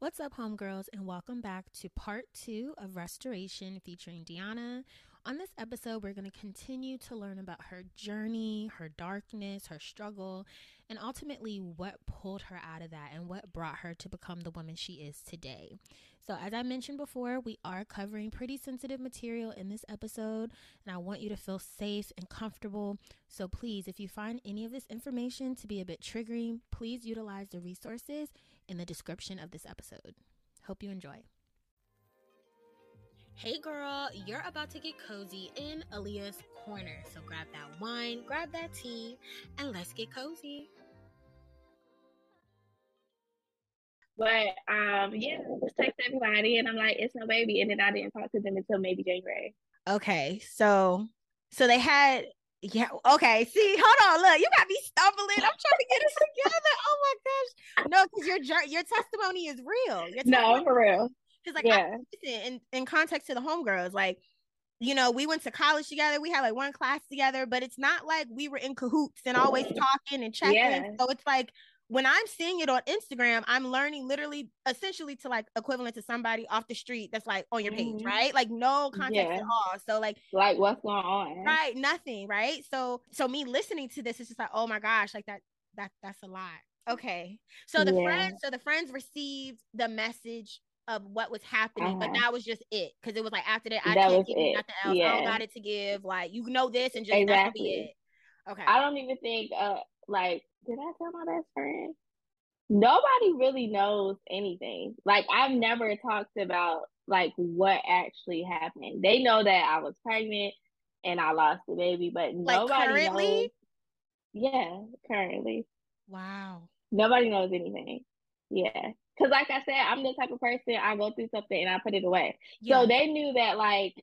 What's up, homegirls, and welcome back to part 2 of Restoration featuring Dionna. On this episode, we're going to continue to learn about her journey, her darkness, her struggle, and ultimately what pulled her out of that and what brought her to become the woman she is today. So as I mentioned before, we are covering pretty sensitive material in this episode, and I want you to feel safe and comfortable. So please, if you find any of this information to be a bit triggering, please utilize the resources in the description of this episode. Hope you enjoy. Hey girl, you're about to get cozy in Aaliyah's corner. So grab that wine, grab that tea, and let's get cozy. But just text everybody, and I'm like, it's no baby, and then I didn't talk to them until maybe January. Okay, so they had. Yeah, okay. See, hold on. Look, you got me stumbling. I'm trying to get it together. Oh my gosh. No, because your testimony is real. For real. Because in context to the homegirls, like, you know, we went to college together. We had like one class together, but it's not like we were in cahoots and always talking and checking. Yeah. So it's like when I'm seeing it on Instagram, I'm learning literally essentially to like equivalent to somebody off the street that's like on your page, right? Like no context at all. So like what's going on? Right. Nothing. Right. So me listening to this, it's just like, oh my gosh, like that's a lot. Okay. So the friends received the message of what was happening, but that was just it. Cause it was like, after that, I can't give you nothing else. I don't got it to give. Like, you know this and just that'll be it. Okay. I don't even think, did I tell my best friend? Nobody really knows anything. Like, I've never talked about, like, what actually happened. They know that I was pregnant and I lost the baby, but like nobody currently? Knows. Yeah, currently. Wow. Nobody knows anything. Yeah. Because, like I said, I'm the type of person, I go through something and I put it away. Yeah. So they knew that, like,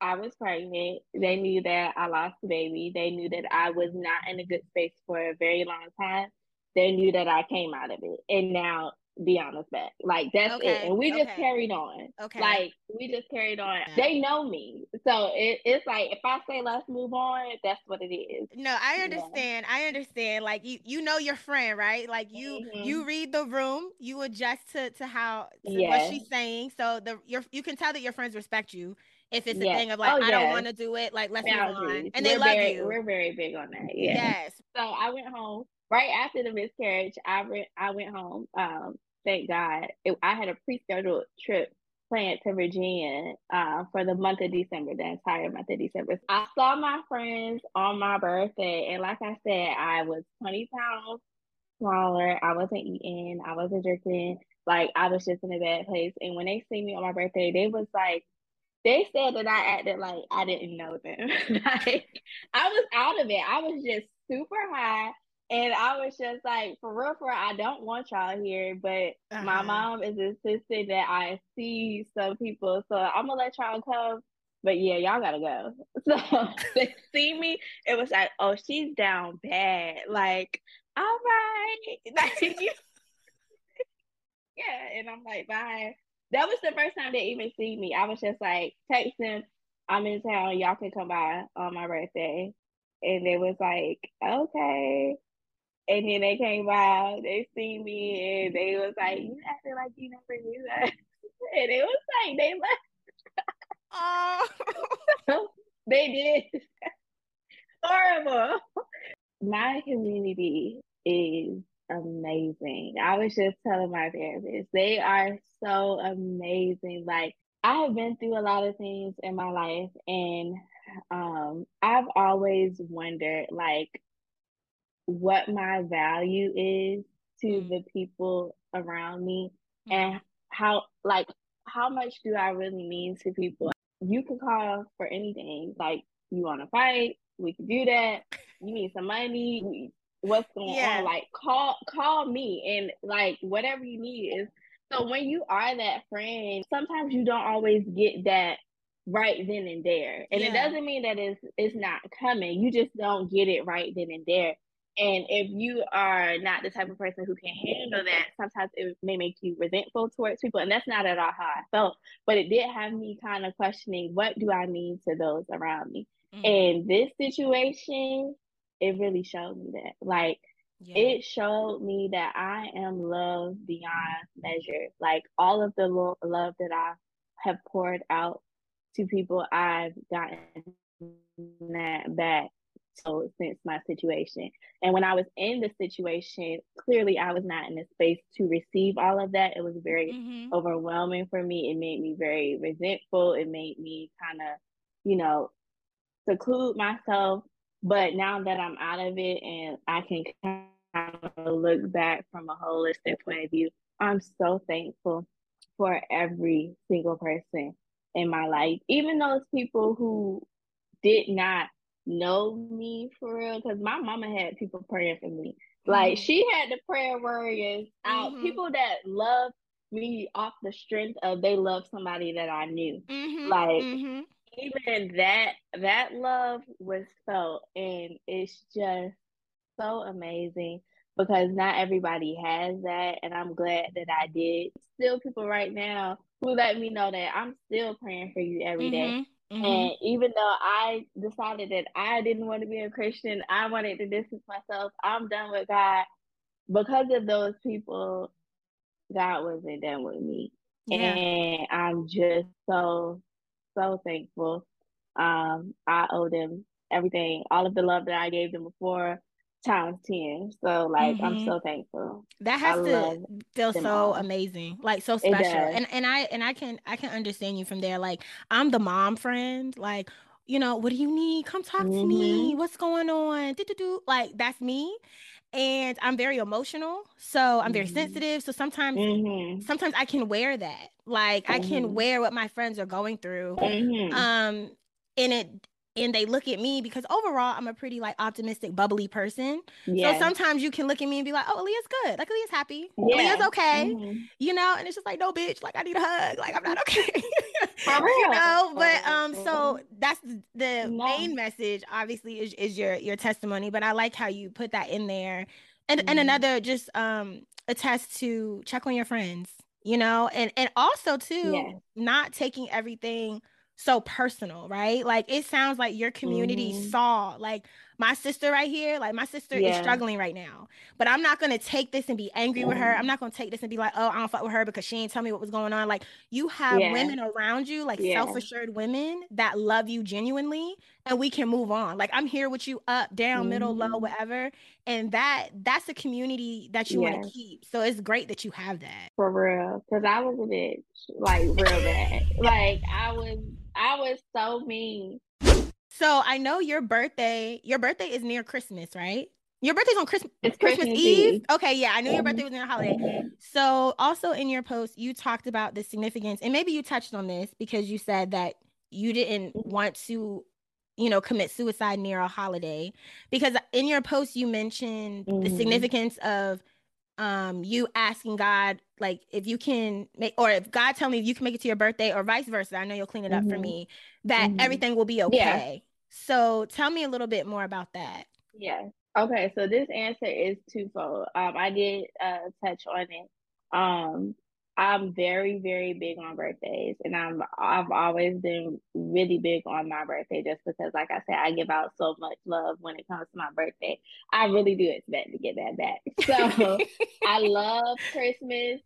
I was pregnant. They knew that I lost the baby. They knew that I was not in a good space for a very long time. They knew that I came out of it. And now Dionna's back. Like, that's it. And we just carried on. Okay. Like, we just carried on. Yeah. They know me. So it's like, if I say let's move on, that's what it is. No, I understand. Yeah. I understand. Like, you know your friend, right? Like, you read the room. You adjust to what she's saying. So you can tell that your friends respect you. If it's a thing of like, I don't want to do it, like, let's move on. And they love you. We're very big on that. Yeah. Yes. So I went home right after the miscarriage. I went home. Thank God. I had a pre-scheduled trip planned to Virginia for the month of December, the entire month of December. I saw my friends on my birthday. And like I said, I was 20 pounds smaller. I wasn't eating. I wasn't drinking. Like, I was just in a bad place. And when they see me on my birthday, they was like, they said that I acted like I didn't know them. Like, I was out of it. I was just super high. And I was just like, for real, I don't want y'all here. But my mom is insisting that I see some people. So I'm going to let y'all come. But yeah, y'all got to go. So they see me. It was like, oh, she's down bad. Like, all right. Like, yeah. And I'm like, bye. That was the first time they even see me. I was just like, text them, I'm in town, y'all can come by on my birthday. And they was like, okay. And then they came by, they seen me, and they was like, you acting like you never knew that. And it was like, they left. Oh. They did. Horrible. My community is amazing. I was just telling my therapist, they are so amazing. Like, I have been through a lot of things in my life, and I've always wondered, like, what my value is to the people around me, and how much do I really mean to people. You can call for anything. Like, you want to fight, we can do that. You need some money, what's going on? Like, call me, and like, whatever you need is. So when you are that friend, sometimes you don't always get that right then and there, and it doesn't mean that it's not coming. You just don't get it right then and there. And if you are not the type of person who can handle that, sometimes it may make you resentful towards people, and that's not at all how I felt. But it did have me kind of questioning, what do I mean to those around me? And this situation, it really showed me that. Like, Yeah. It showed me that I am loved beyond measure. Like, all of the love that I have poured out to people, I've gotten that back. So since my situation, and when I was in the situation, clearly I was not in a space to receive all of that. It was very overwhelming for me. It made me very resentful. It made me kind of, you know, seclude myself. But now that I'm out of it and I can kind of look back from a holistic point of view, I'm so thankful for every single person in my life, even those people who did not know me for real, because my mama had people praying for me. Like, she had the prayer warriors out, people that loved me off the strength of they loved somebody that I knew. Even that love was felt, and it's just so amazing because not everybody has that, and I'm glad that I did. Still people right now who let me know that I'm still praying for you every day. And even though I decided that I didn't want to be a Christian, I wanted to distance myself, I'm done with God. Because of those people, God wasn't done with me. Yeah. And I'm just so, so thankful. I owe them everything, all of the love that I gave them before, times 10. So, like, I'm so thankful. That has to feel so amazing, like, so special. And I can understand you from there. Like, I'm the mom friend, like, you know, what do you need? Come talk to me. What's going on? Like, that's me. And I'm very emotional, so I'm very sensitive. So sometimes I can wear that. Like, I can wear what my friends are going through. And they look at me because overall I'm a pretty, like, optimistic, bubbly person. Yeah. So sometimes you can look at me and be like, oh, Aaliyah's good. Like, Aaliyah's happy. Yeah. Aaliyah's okay. You know, and it's just like, no, bitch, like, I need a hug. Like, I'm not okay. You know, but so that's the main message, obviously, is your testimony. But I like how you put that in there. And and another, just attest to check on your friends, you know, and also too, not taking everything so personal, right? Like, it sounds like your community saw, like, my sister right here, like, my sister is struggling right now, but I'm not going to take this and be angry with her. I'm not going to take this and be like, oh, I don't fuck with her because she didn't tell me what was going on. Like, you have women around you, like self-assured women that love you genuinely, and we can move on. Like, I'm here with you, up, down, middle, low, whatever. And that's a community that you want to keep. So it's great that you have that. For real. Because I was a bitch, like, real bad. Like, I was so mean. So I know your birthday is near Christmas, right? Your birthday's on Christmas. It's Christmas Eve. Okay, yeah, I knew your birthday was near a holiday. So also in your post, you talked about the significance, and maybe you touched on this because you said that you didn't want to, you know, commit suicide near a holiday, because in your post you mentioned the significance of you asking God, like, if you can make, or if God tell me if you can make it to your birthday, or vice versa, I know you'll clean it up for me, that everything will be okay. So tell me a little bit more about that. Yeah. Okay. So this answer is twofold. I did touch on it. I'm very, very big on birthdays, and I've always been really big on my birthday, just because, like I said, I give out so much love when it comes to my birthday. I really do expect to get that back. So I love Christmas.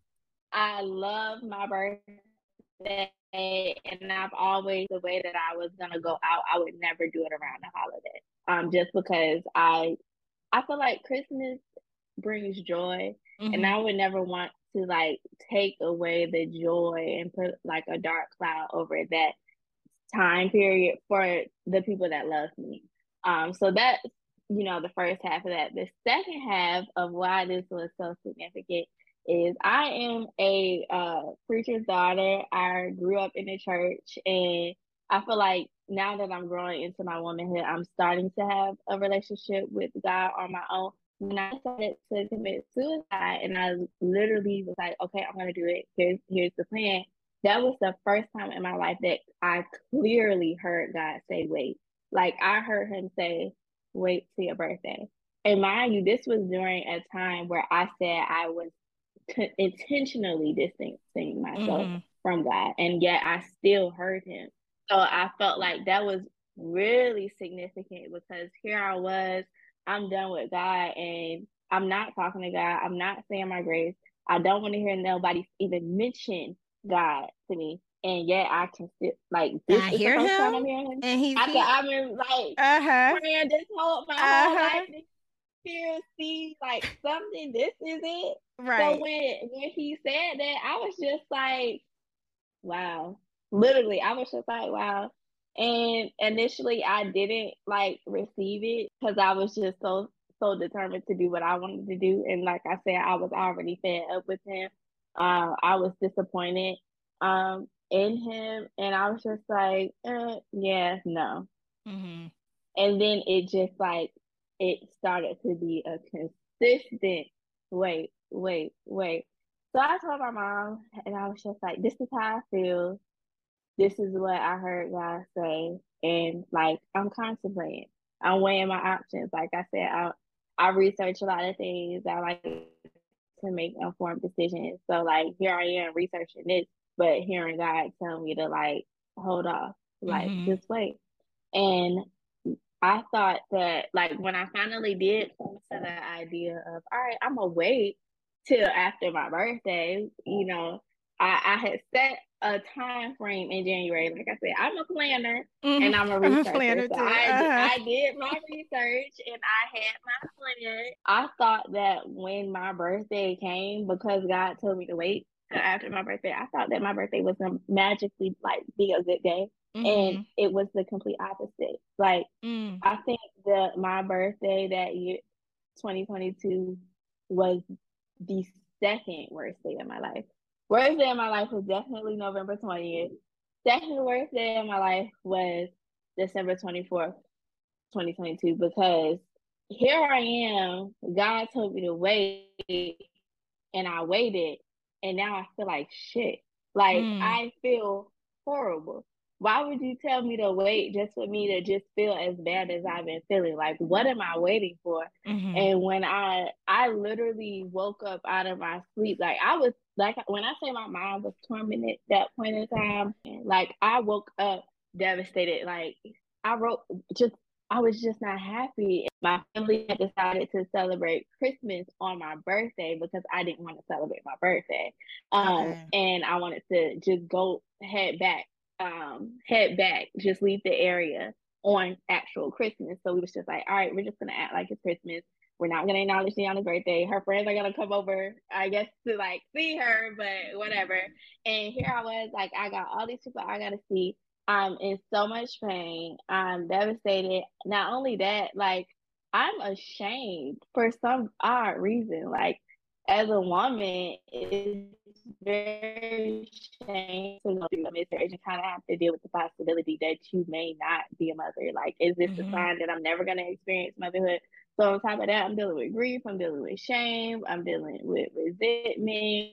I love my birthday. And I've always, the way that I was going to go out, I would never do it around the holiday. Just because I feel like Christmas brings joy, and I would never want to, like, take away the joy and put, like, a dark cloud over that time period for the people that love me. So that's, you know, the first half of that. The second half of why this was so significant is I am a preacher's daughter. I grew up in the church, and I feel like now that I'm growing into my womanhood, I'm starting to have a relationship with God on my own. When I started to commit suicide, and I literally was like, okay, I'm going to do it. Here's the plan. That was the first time in my life that I clearly heard God say, wait. Like, I heard him say, wait till your birthday. And mind you, this was during a time where I said I was intentionally distancing myself from God, and yet I still heard him. So I felt like that was really significant, because here I was, I'm done with God, and I'm not talking to God. I'm not saying my grace. I don't want to hear nobody even mention God to me. And yet I can sit like this. I hear him. I'm hearing him. And he's praying this whole life. See, like something, this is it. Right. So when he said that, I was just like, wow. Literally, I was just like, wow. And initially I didn't like receive it because I was just so determined to do what I wanted to do. And like I said, I was already fed up with him. I was disappointed in him. And I was just like, yeah, no. Mm-hmm. And then it just like, it started to be a consistent wait. So I told my mom, and I was just like, this is how I feel. This is what I heard God say. And like, I'm contemplating. I'm weighing my options. Like I said, I research a lot of things. I like to make informed decisions. So like, here I am researching this, but hearing God tell me to like, hold off, like just wait. And I thought that, like, when I finally did come to the idea of, all right, I'm going to wait till after my birthday, you know, I had set a time frame in January. Like I said, I'm a planner and I'm a researcher. So I did my research and I had my plan. I thought that when my birthday came, because God told me to wait till after my birthday, I thought that my birthday was going to magically, like, be a good day. Mm-hmm. And it was the complete opposite. Like, I think that my birthday that year, 2022, was the second worst day of my life. Worst day of my life was definitely November 20th. Second worst day of my life was December 24th, 2022, because here I am, God told me to wait, and I waited, and now I feel like shit. Like, I feel horrible. Why would you tell me to wait just for me to just feel as bad as I've been feeling? Like, what am I waiting for? Mm-hmm. And when I literally woke up out of my sleep, like I was, like, when I say my mind was tormented at that point in time, like I woke up devastated. Like I was just not happy. My family had decided to celebrate Christmas on my birthday because I didn't want to celebrate my birthday. And I wanted to just go head back, just leave the area on actual Christmas. So we was just like, all right, we're just gonna act like it's Christmas. We're not gonna acknowledge Dionna's birthday. Her friends are gonna come over, I guess, to like see her, but whatever. And here I was, like, I got all these people I gotta see. I'm in so much pain. I'm devastated. Not only that, like, I'm ashamed for some odd reason. Like, as a woman, it's very shameful to go through a miscarriage and kind of have to deal with the possibility that you may not be a mother. Like, is this a sign that I'm never going to experience motherhood? So on top of that, I'm dealing with grief, I'm dealing with shame, I'm dealing with resentment,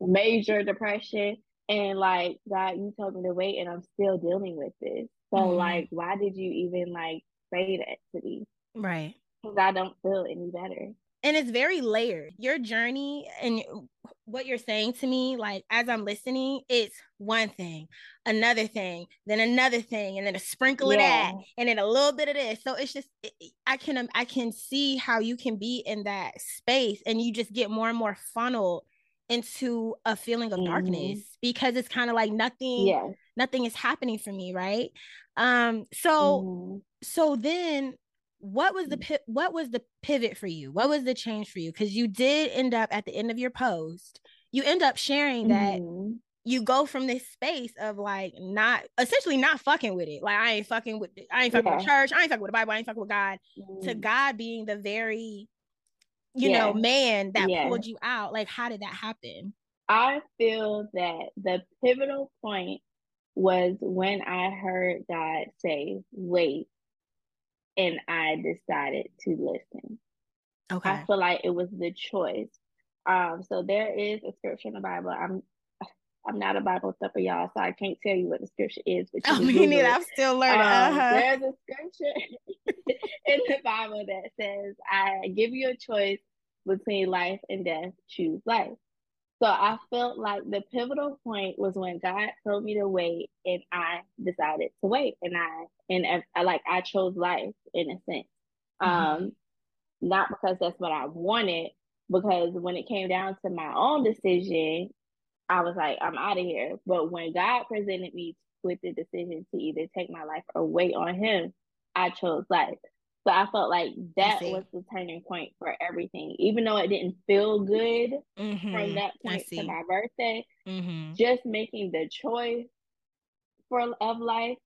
major depression. And like, God, you told me to wait and I'm still dealing with this. So like, why did you even like say that to me? Right. Because I don't feel any better. And it's very layered. Your journey and what you're saying to me, like, as I'm listening, it's one thing, another thing, then another thing, and then a sprinkle of that, and then a little bit of this. So it's just, I can see how you can be in that space and you just get more and more funneled into a feeling of darkness because it's kind of like nothing is happening for me. Right. So then, what was the pivot for you? What was the change for you? Because you did end up, at the end of your post, you end up sharing that you go from this space of like not fucking with it. Like, I ain't fucking with church, I ain't fucking with the Bible, I ain't fucking with God, to God being the very, you know, man that pulled you out. Like, how did that happen? I feel that the pivotal point was when I heard God say, wait. And I decided to listen. Okay. I feel like it was the choice. So there is a scripture in the Bible. I'm not a Bible thumper, y'all, so I can't tell you what the scripture is. But me neither. I'm still learning. There's a scripture in the Bible that says, I give you a choice between life and death. Choose life. So I felt like the pivotal point was when God told me to wait, and I decided to wait, and I chose life in a sense. not because that's what I wanted, because when it came down to my own decision, I was like, I'm out of here. But when God presented me with the decision to either take my life or wait on him, I chose life. So I felt like that was the turning point for everything. Even though it didn't feel good from that point to my birthday, just making the choice of life,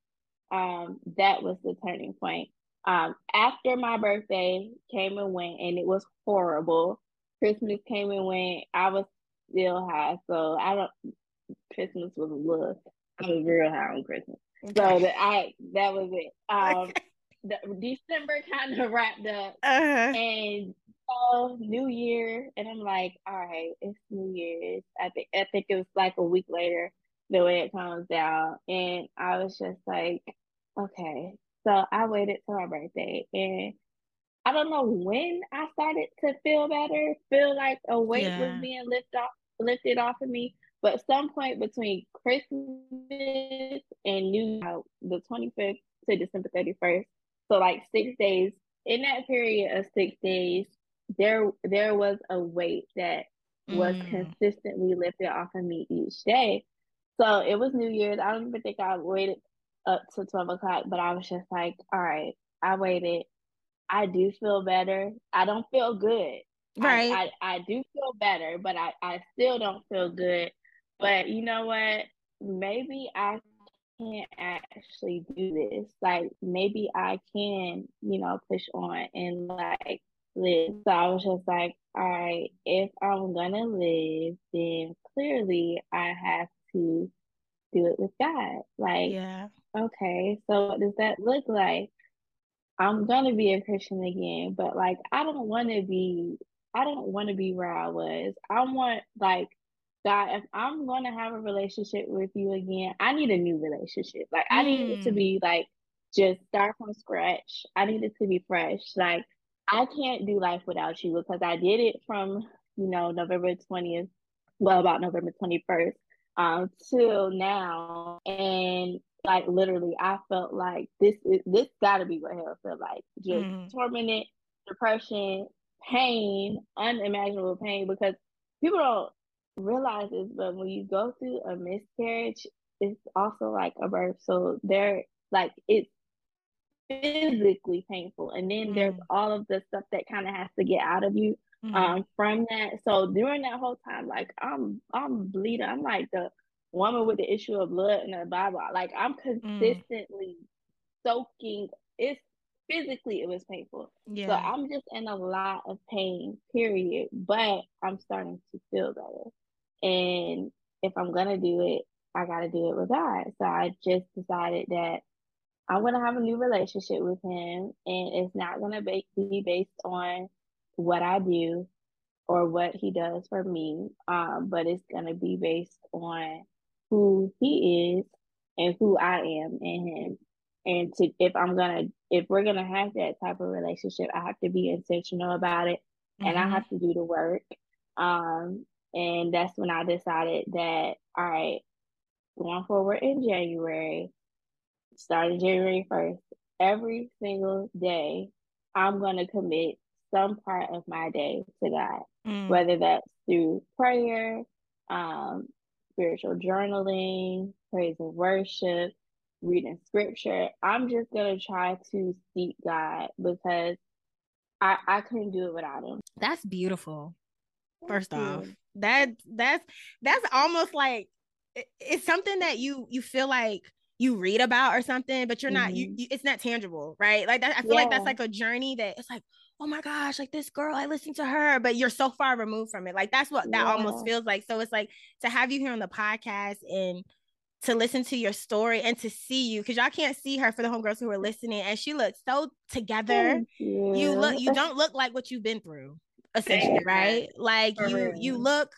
that was the turning point. After my birthday came and went, and it was horrible. Christmas came and went. I was still high, so I don't. Christmas was a little. I was real high on Christmas, so that was it. December kind of wrapped up, and New Year, and I'm like, all right, it's New Year's. I think it was like a week later the way it comes down, and I was just like, okay. So I waited till my birthday, and I don't know when I started to feel better, feel like a weight was being lifted off of me. But some point between Christmas and New Year, the 25th to December 31st, so like 6 days, in that period of 6 days, there was a weight that was consistently lifted off of me each day. So it was New Year's. I don't even think I waited up to 12 o'clock, but I was just like, all right, I waited. I do feel better. I don't feel good. Right. I do feel better, but I still don't feel good. But you know what? Maybe I can actually do this. Like, maybe I can, you know, push on and like live. So I was just like, all right, if I'm gonna live, then clearly I have to do it with God. Like, okay, so what does that look like? I'm gonna be a Christian again, but like I don't want to be where I was. I want, like, God, if I'm going to have a relationship with you again, I need a new relationship. Like, I need it to be, like, just start from scratch. I need it to be fresh. Like, I can't do life without you, because I did it from, you know, about November 21st till now. And, like, literally, I felt like this got to be what hell felt like. Just tormented, depression, pain, unimaginable pain, because people don't realize this, but when you go through a miscarriage, it's also like a birth. So they're like, it's physically painful, and then there's all of the stuff that kind of has to get out of you from that. So during that whole time, like, I'm bleeding. I'm like the woman with the issue of blood in the Bible. Like, I'm consistently soaking. It's physically, it was painful. So I'm just in a lot of pain, period. But I'm starting to feel better. And if I'm going to do it, I got to do it with God. So I just decided that I'm going to have a new relationship with him. And it's not going to be based on what I do or what he does for me. But it's going to be based on who he is and who I am in him. And if we're gonna have that type of relationship, I have to be intentional about it, and I have to do the work. And that's when I decided that, all right, going forward in January, starting January 1st, every single day, I'm gonna commit some part of my day to God, whether that's through prayer, spiritual journaling, praise and worship, reading scripture. I'm just gonna try to seek God, because I couldn't do it without him. That's beautiful. First off, that's almost like it's something that you feel like you read about or something, but you're not. You it's not tangible, right? Like that, I feel like that's like a journey that it's like, oh my gosh, like this girl, I listened to her, but you're so far removed from it. Like that's what that almost feels like. So it's like to have you here on the podcast and to listen to your story and to see you, because y'all can't see her, for the homegirls who are listening, and she looks so together. You don't look like what you've been through, essentially, right? Like you look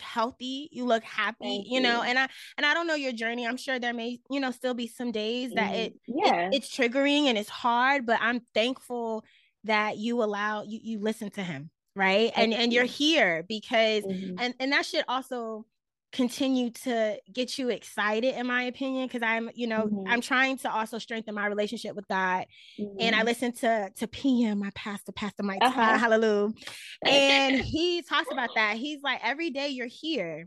healthy, you look happy, you know. And I don't know your journey. I'm sure there may, you know, still be some days that it's triggering and it's hard, but I'm thankful that you allow you listen to him, right? And you're here because and that should also continue to get you excited, in my opinion, because I'm, you know, mm-hmm. I'm trying to also strengthen my relationship with God. Mm-hmm. And I listen to PM, my pastor, Pastor Mike, uh-huh. hallelujah. And he talks about that. He's like, every day you're here,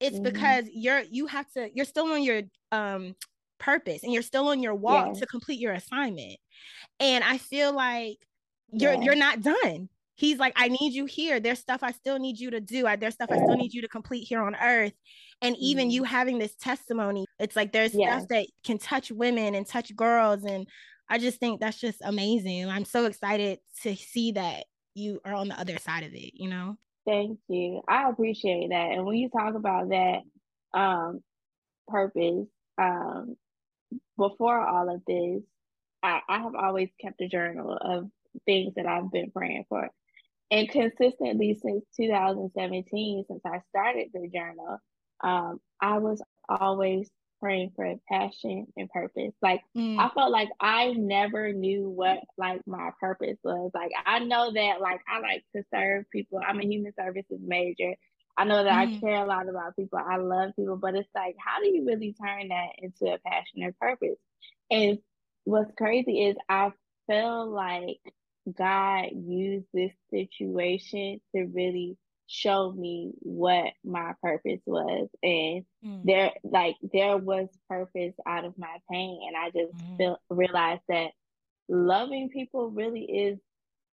it's mm-hmm. because you're still on your purpose, and you're still on your walk yeah. to complete your assignment. And I feel like you're not done. He's like, I need you here. There's stuff I still need you to do. There's stuff I still need you to complete here on earth. And even you having this testimony, it's like there's stuff that can touch women and touch girls. And I just think that's just amazing. I'm so excited to see that you are on the other side of it, you know? Thank you. I appreciate that. And when you talk about that purpose, before all of this, I have always kept a journal of things that I've been praying for. And consistently since 2017, since I started the journal, I was always praying for passion and purpose. Like I felt like I never knew what like my purpose was. Like I know that like I like to serve people. I'm a human services major. I know that I care a lot about people. I love people, but it's like, how do you really turn that into a passion and purpose? And what's crazy is I feel like God used this situation to really show me what my purpose was. And there was purpose out of my pain. And I just realized that loving people really is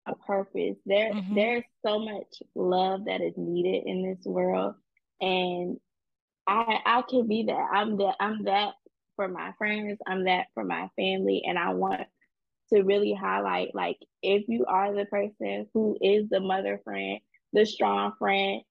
a purpose. There's so much love that is needed in this world. And I can be that. I'm that for my friends. I'm that for my family. And I want to really highlight, like, if you are the person who is the mother friend, the strong friend,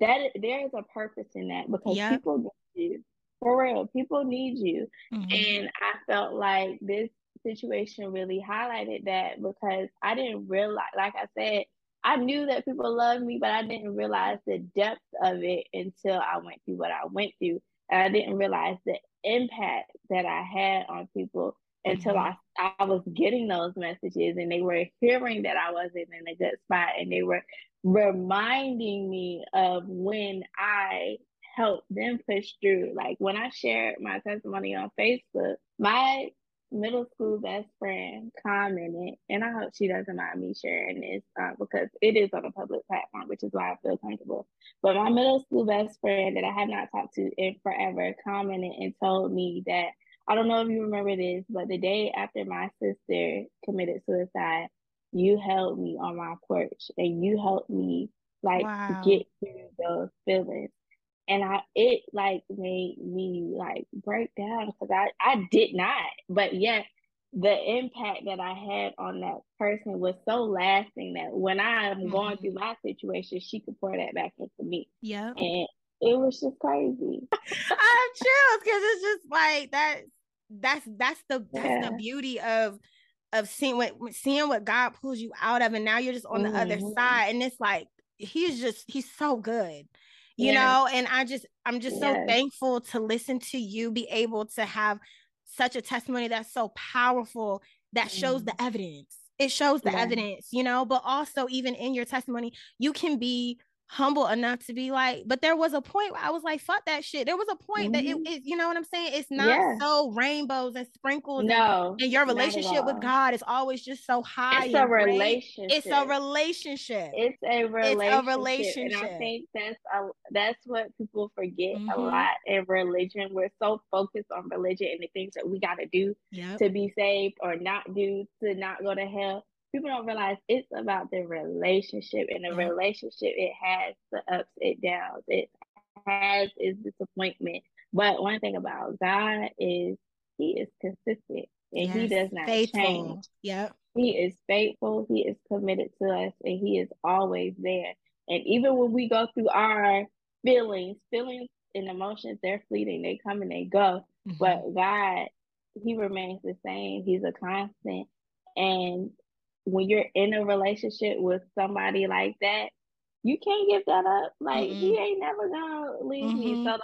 that there is a purpose in that, because people need you. For real, people need you. And I felt like this situation really highlighted that, because I didn't realize, like I said, I knew that people loved me, but I didn't realize the depth of it until I went through what I went through. And I didn't realize the impact that I had on people until I was getting those messages, and they were hearing that I wasn't in a good spot, and they were reminding me of when I helped them push through. Like when I shared my testimony on Facebook, my middle school best friend commented, and I hope she doesn't mind me sharing this because it is on a public platform, which is why I feel comfortable. But my middle school best friend that I have not talked to in forever commented and told me that, I don't know if you remember this, but the day after my sister committed suicide, you held me on my porch, and you helped me like get through those feelings. And it like made me like break down, because I did not. But yet the impact that I had on that person was so lasting that when I'm going through my situation, she could pour that back into me. Yeah. And it was just crazy. I have chills, because it's just like that's the beauty of seeing what God pulls you out of, and now you're just on the other side, and it's like he's so good, you know. And I'm just so thankful to listen to you, be able to have such a testimony that's so powerful, that shows the evidence. It shows the evidence, you know. But also, even in your testimony, you can be humble enough to be like, but there was a point where I was like, fuck that shit. There was a point that it, you know what I'm saying? It's not so rainbows and sprinkles. No, and your relationship with God is always just so high. It's a relationship. It's a relationship. It's a relationship. It's a relationship. And I think that's what people forget a lot in religion. We're so focused on religion and the things that we got to do to be saved, or not do to not go to hell. People don't realize it's about the relationship, and the relationship, it has the ups, it downs, it has its disappointment. But one thing about God is He is consistent, and He does not change. Yep. He is faithful. He is committed to us, and He is always there. And even when we go through our feelings and emotions, they're fleeting. They come and they go. But God, He remains the same. He's a constant. And when you're in a relationship with somebody like that, you can't give that up. Like He ain't never gonna leave me. So like,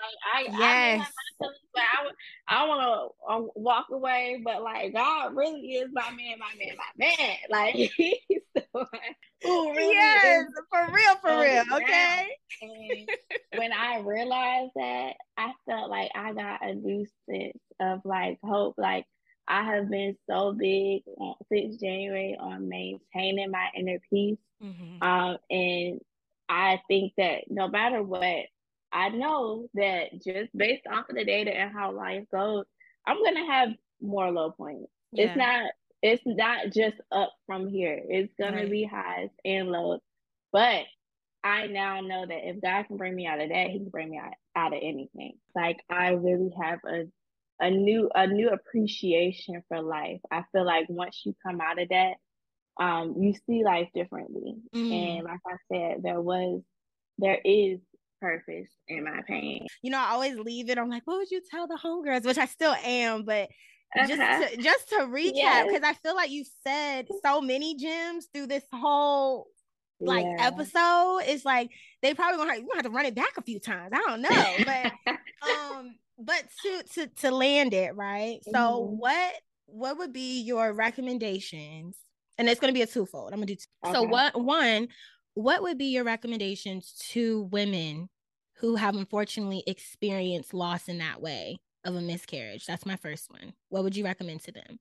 I want to walk away, but like God really is my man, like He's the one who really yes, is. For real, okay? And when I realized that, I felt like I got a new sense of like hope. Like I have been so big since January on maintaining my inner peace. Mm-hmm. And I think that no matter what, I know that just based off of the data and how life goes, I'm gonna have more low points. Yeah. It's not just up from here. It's gonna be highs and lows. But I now know that if God can bring me out of that, he can bring me out of anything. Like I really have a new appreciation for life. I feel like once you come out of that, you see life differently. Mm-hmm. And like I said, there is purpose in my pain. You know, I always leave it. I'm like, what would you tell the homegirls? Which I still am, but just to recap, because I feel like you said so many gems through this whole like episode. It's like they probably gonna have to run it back a few times. I don't know, but to land it right. Mm-hmm. So what would be your recommendations? And it's gonna be a twofold. I'm gonna do two. Okay. So what would be your recommendations to women who have unfortunately experienced loss in that way of a miscarriage? That's my first one. What would you recommend to them?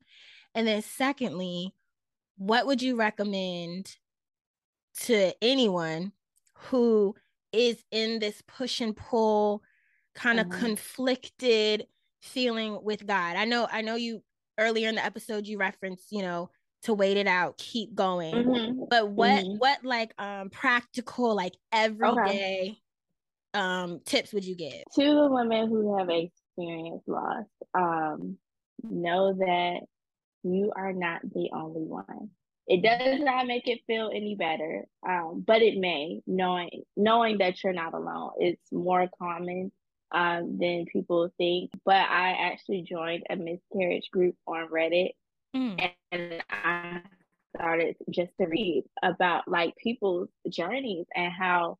And then secondly, what would you recommend to anyone who is in this push and pull kind of conflicted feeling with God? I know you earlier in the episode, you referenced, you know, to wait it out, keep going. Mm-hmm. But what like practical, like everyday tips would you give? To the women who have experienced loss, know that you are not the only one. It does not make it feel any better, but it may, knowing that you're not alone. It's more common than people think. But I actually joined a miscarriage group on Reddit. Mm. And I started just to read about like people's journeys and how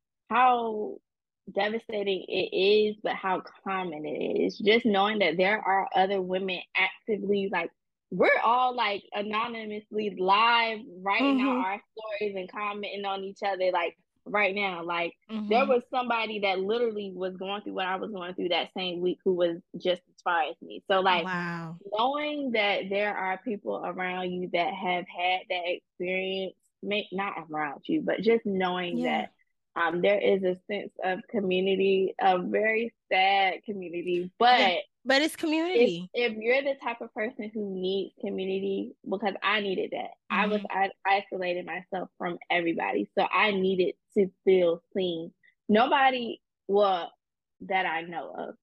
devastating it is, but how common it is. Just knowing that there are other women actively, like we're all like anonymously live writing out our stories and commenting on each other like right now. Like there was somebody that literally was going through what I was going through that same week who was just as far as me. So like knowing that there are people around you that have had that experience, not around you, but just knowing that there is a sense of community, a very sad community, but it's community. If you're the type of person who needs community, because I needed that. Mm-hmm. I isolated myself from everybody. So I needed to feel seen. Nobody that I know of.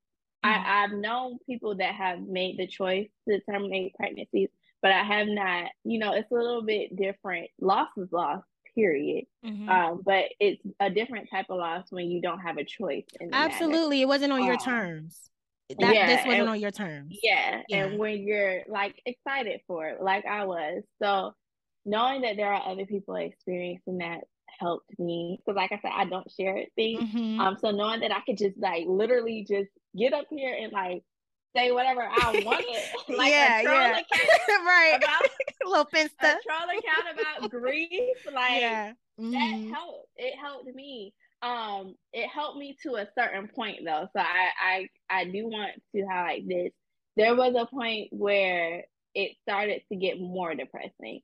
Mm-hmm. I've known people that have made the choice to terminate pregnancies, but I have not, you know, it's a little bit different. Loss is loss, period. Mm-hmm. But it's a different type of loss when you don't have a choice. Absolutely. It wasn't on your terms. This wasn't on your terms. Yeah, and when you're like excited for it, like I was. So knowing that there are other people experiencing that helped me. Because like I said, I don't share things. Mm-hmm. So knowing that I could just like literally just get up here and like say whatever I wanted. Like account right. About, a little pinsta. A troll account about grief. Like that helped. It helped me. It helped me to a certain point though. So I do want to highlight this. There was a point where it started to get more depressing.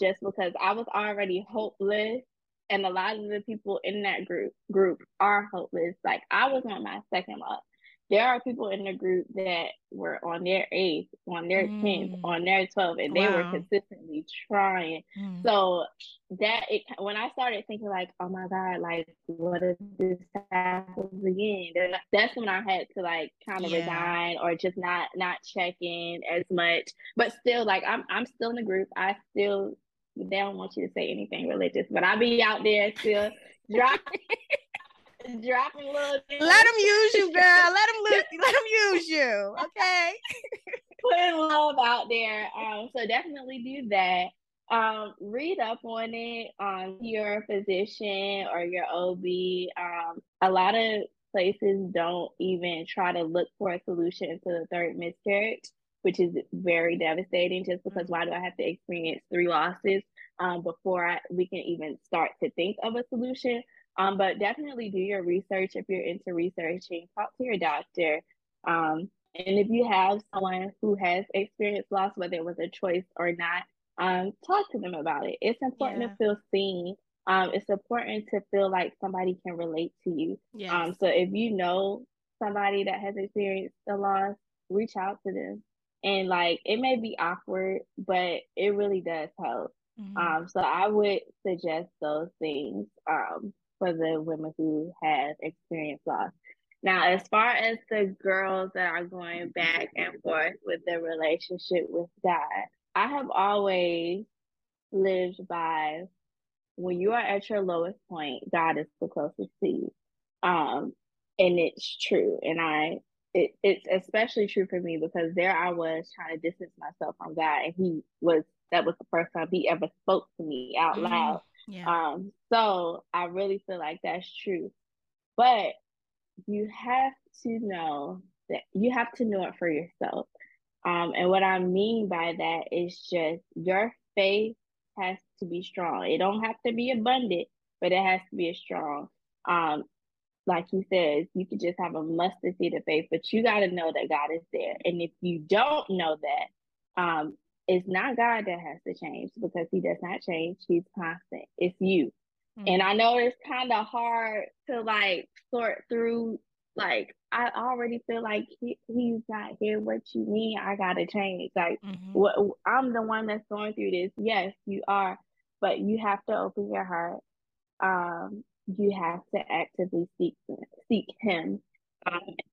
Just because I was already hopeless, and a lot of the people in that group are hopeless. Like I was on my second month. There are people in the group that were on their 8th, on their 10th, on their 12th, and they were consistently trying. So when I started thinking like, oh my God, like what if this happens again? That's when I had to like kind of resign or just not check in as much. But still, like I'm still in the group. They don't want you to say anything religious, but I be out there still dropping little things. Let them use you, girl. Let them use you. Okay. Putting love out there. So definitely do that. Read up on it. Your physician or your OB. A lot of places don't even try to look for a solution to the third miscarriage which is very devastating, just because why do I have to experience 3 losses before we can even start to think of a solution? But definitely do your research. If you're into researching, talk to your doctor. And if you have someone who has experienced loss, whether it was a choice or not, talk to them about it. It's important to feel seen. It's important to feel like somebody can relate to you. Yes. So if you know somebody that has experienced a loss, reach out to them. And like, it may be awkward, but it really does help. Mm-hmm. So I would suggest those things for the women who have experienced loss. Now, as far as the girls that are going back and forth with their relationship with God, I have always lived by, when you are at your lowest point, God is the closest to you. And it's true. And it's especially true for me, because there I was trying to distance myself from God, and that was the first time he ever spoke to me out loud. Yeah. So I really feel like that's true. But you have to know that you have to know it for yourself. And what I mean by that is just your faith has to be strong. It don't have to be abundant, but it has to be strong. Like he says, you could just have a mustard seed of faith, but you got to know that God is there. And if you don't know that, it's not God that has to change, because he does not change. He's constant. It's you. Mm-hmm. And I know it's kind of hard to like sort through, like, I already feel like he's not here. What you mean? I got to change. Like, I'm the one that's going through this. Yes, you are. But you have to open your heart. You have to actively seek him.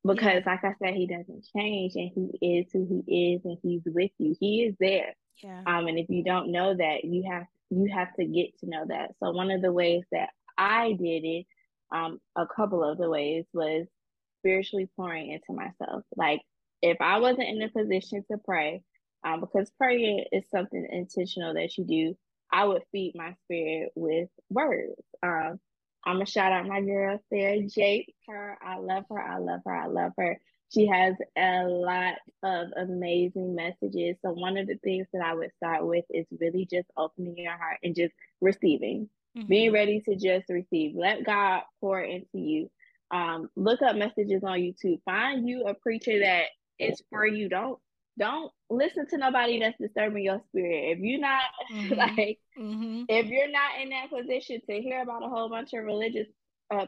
Because like I said, he doesn't change, and he is who he is, and he's with you. He is there. Yeah. And if you don't know that, you have to get to know that. So one of the ways that I did it, a couple of the ways, was spiritually pouring into myself. Like, if I wasn't in a position to pray, because prayer is something intentional that you do, I would feed my spirit with words. I'm going to shout out my girl, Sarah Jake. I love her. She has a lot of amazing messages. So one of the things that I would start with is really just opening your heart and just receiving. Mm-hmm. Being ready to just receive. Let God pour into you. Look up messages on YouTube. Find you a preacher that is for you. Don't listen to nobody that's disturbing your spirit. If you're not if you're not in that position to hear about a whole bunch of religious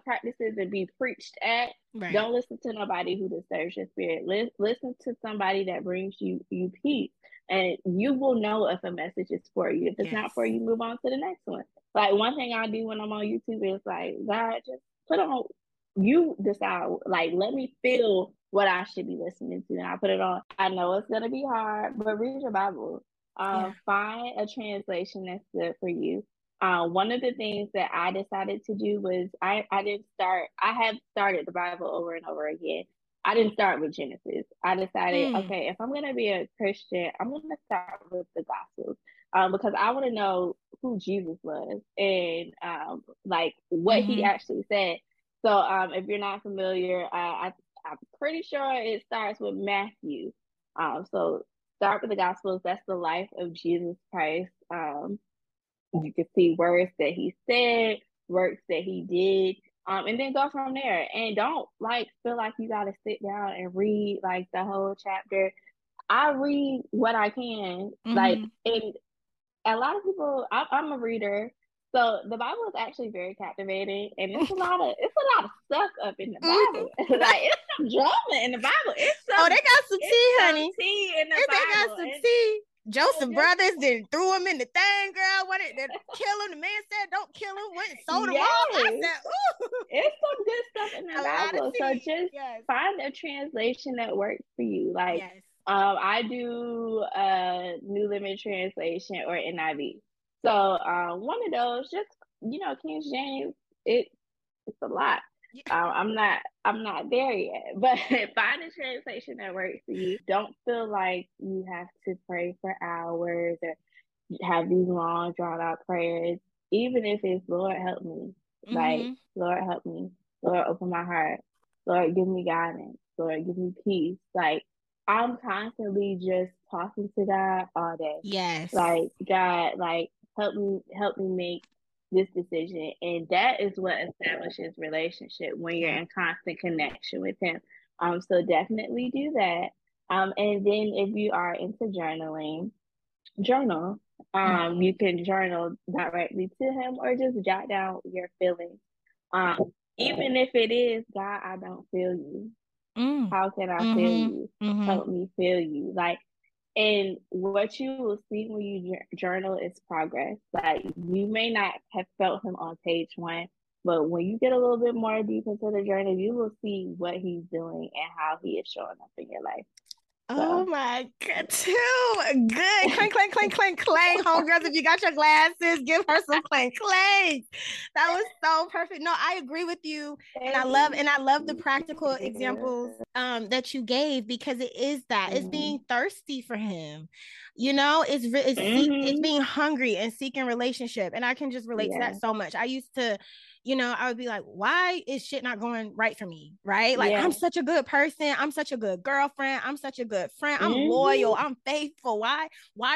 practices and be preached at, Don't listen to nobody who disturbs your spirit. Listen to somebody that brings you peace, and you will know if a message is for you. If it's not for you, move on to the next one. Like, one thing I do when I'm on YouTube is like, God, just put on. You decide, like, let me feel what I should be listening to. And I put it on. I know it's going to be hard, but read your Bible. Find a translation that's good for you. One of the things that I decided to do was I have started the Bible over and over again. I didn't start with Genesis. I decided, okay, if I'm going to be a Christian, I'm going to start with the Gospels, because I want to know who Jesus was and like what he actually said. So if you're not familiar, I'm pretty sure it starts with Matthew. So start with the Gospels. That's the life of Jesus Christ. You can see words that he said, works that he did, and then go from there. And don't like feel like you got to sit down and read like the whole chapter. I read what I can. Like, and a lot of people, I'm a reader. So the Bible is actually very captivating, and it's a lot of stuff up in the Bible. Like, it's some drama in the Bible. They got some tea, honey. Tea in the Bible. They got some tea. Joseph brothers then threw him in the thing, girl. What did kill him? The man said, "Don't kill him." Went and sold him all. I said, ooh. It's some good stuff in the Bible. So just find a translation that works for you. Like, I do a New Living Translation or NIV. So one of those, just, King James, it's a lot. I'm not there yet, but find a translation that works for you. Don't feel like you have to pray for hours or have these long, drawn out prayers. Even if it's, Lord, help me. Like, Lord, help me. Lord, open my heart. Lord, give me guidance. Lord, give me peace. Like, I'm constantly just talking to God all day. Yes. Like, God, like, help me make this decision. And that is what establishes relationship, when you're in constant connection with him. So definitely do that. And then if you are into journaling, journal. You can journal directly to him or just jot down your feelings. Even if it is, God, I don't feel you. How can I feel you? Help me feel you. Like, and what you will see when you journal is progress. Like, you may not have felt him on page one, but when you get a little bit more deep into the journey, you will see what he's doing and how he is showing up in your life. So. Oh my God, too good. Clank, clank, clank, clank, clank. Homegirls, if you got your glasses, give her some clank, clank. That was so perfect. No, I agree with you. And I love the practical examples that you gave, because it is that. It's being thirsty for him. You know, it's being hungry and seeking relationship. And I can just relate to that so much. I used to, you know, I would be like, why is shit not going right for me? Right? Like, I'm such a good person. I'm such a good girlfriend. I'm such a good friend. I'm loyal. I'm faithful. Why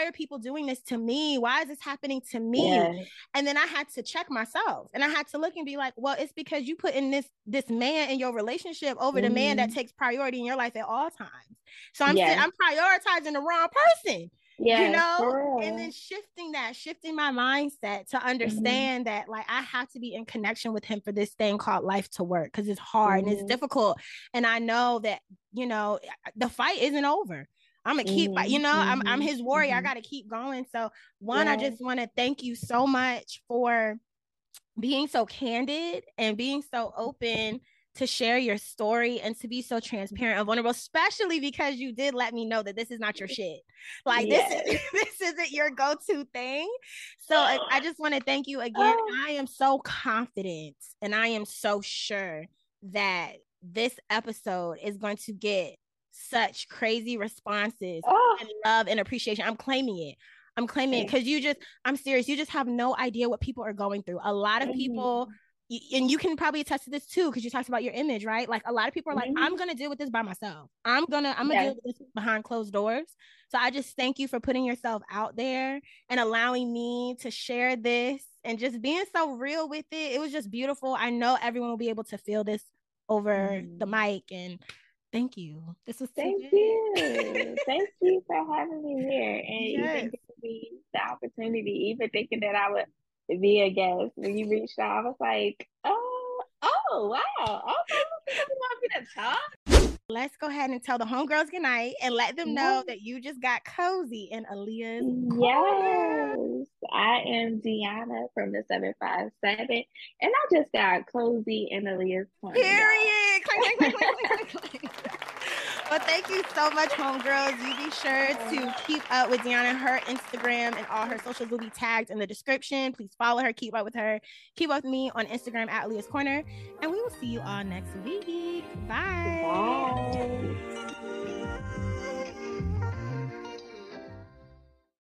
are people doing this to me? Why is this happening to me? Yeah. And then I had to check myself, and I had to look and be like, well, it's because you put in this man in your relationship over the man that takes priority in your life at all times. So I'm prioritizing the wrong person. Yeah, you know, and then shifting my mindset to understand that, like, I have to be in connection with him for this thing called life to work, because it's hard and it's difficult. And I know that, you know, the fight isn't over. I'm gonna keep, you know, I'm his warrior. I gotta keep going. So I just want to thank you so much for being so candid and being so open to share your story and to be so transparent and vulnerable, especially because you did let me know that this is not your shit. Like, this isn't your go-to thing. So I just want to thank you again. I am so confident and I am so sure that this episode is going to get such crazy responses and love and appreciation. I'm claiming it because I'm serious. You just have no idea what people are going through. A lot of people, and you can probably attest to this too, because you talked about your image, right? Like, a lot of people are like, I'm going to deal with this by myself. I'm going to deal with this behind closed doors. So I just thank you for putting yourself out there and allowing me to share this and just being so real with it. It was just beautiful. I know everyone will be able to feel this over the mic, and thank you. This was so good. Thank you for having me here, and even giving me the opportunity, even thinking that I would be a guest. When you reached out, I was like, oh wow, okay, you want me to talk? Let's go ahead and tell the homegirls good night and let them know that you just got cozy in Aaliyah's corner. I am Dionna from the 757, and I just got cozy in Aaliyah's corner. Period. Clang, clang, clang, clang, clang. Well, thank you so much, homegirls. You be sure to keep up with Dionna. Her Instagram and all her socials will be tagged in the description. Please follow her. Keep up with her. Keep up with me on Instagram at Aaliyah's Corner. And we will see you all next week. Bye. Bye.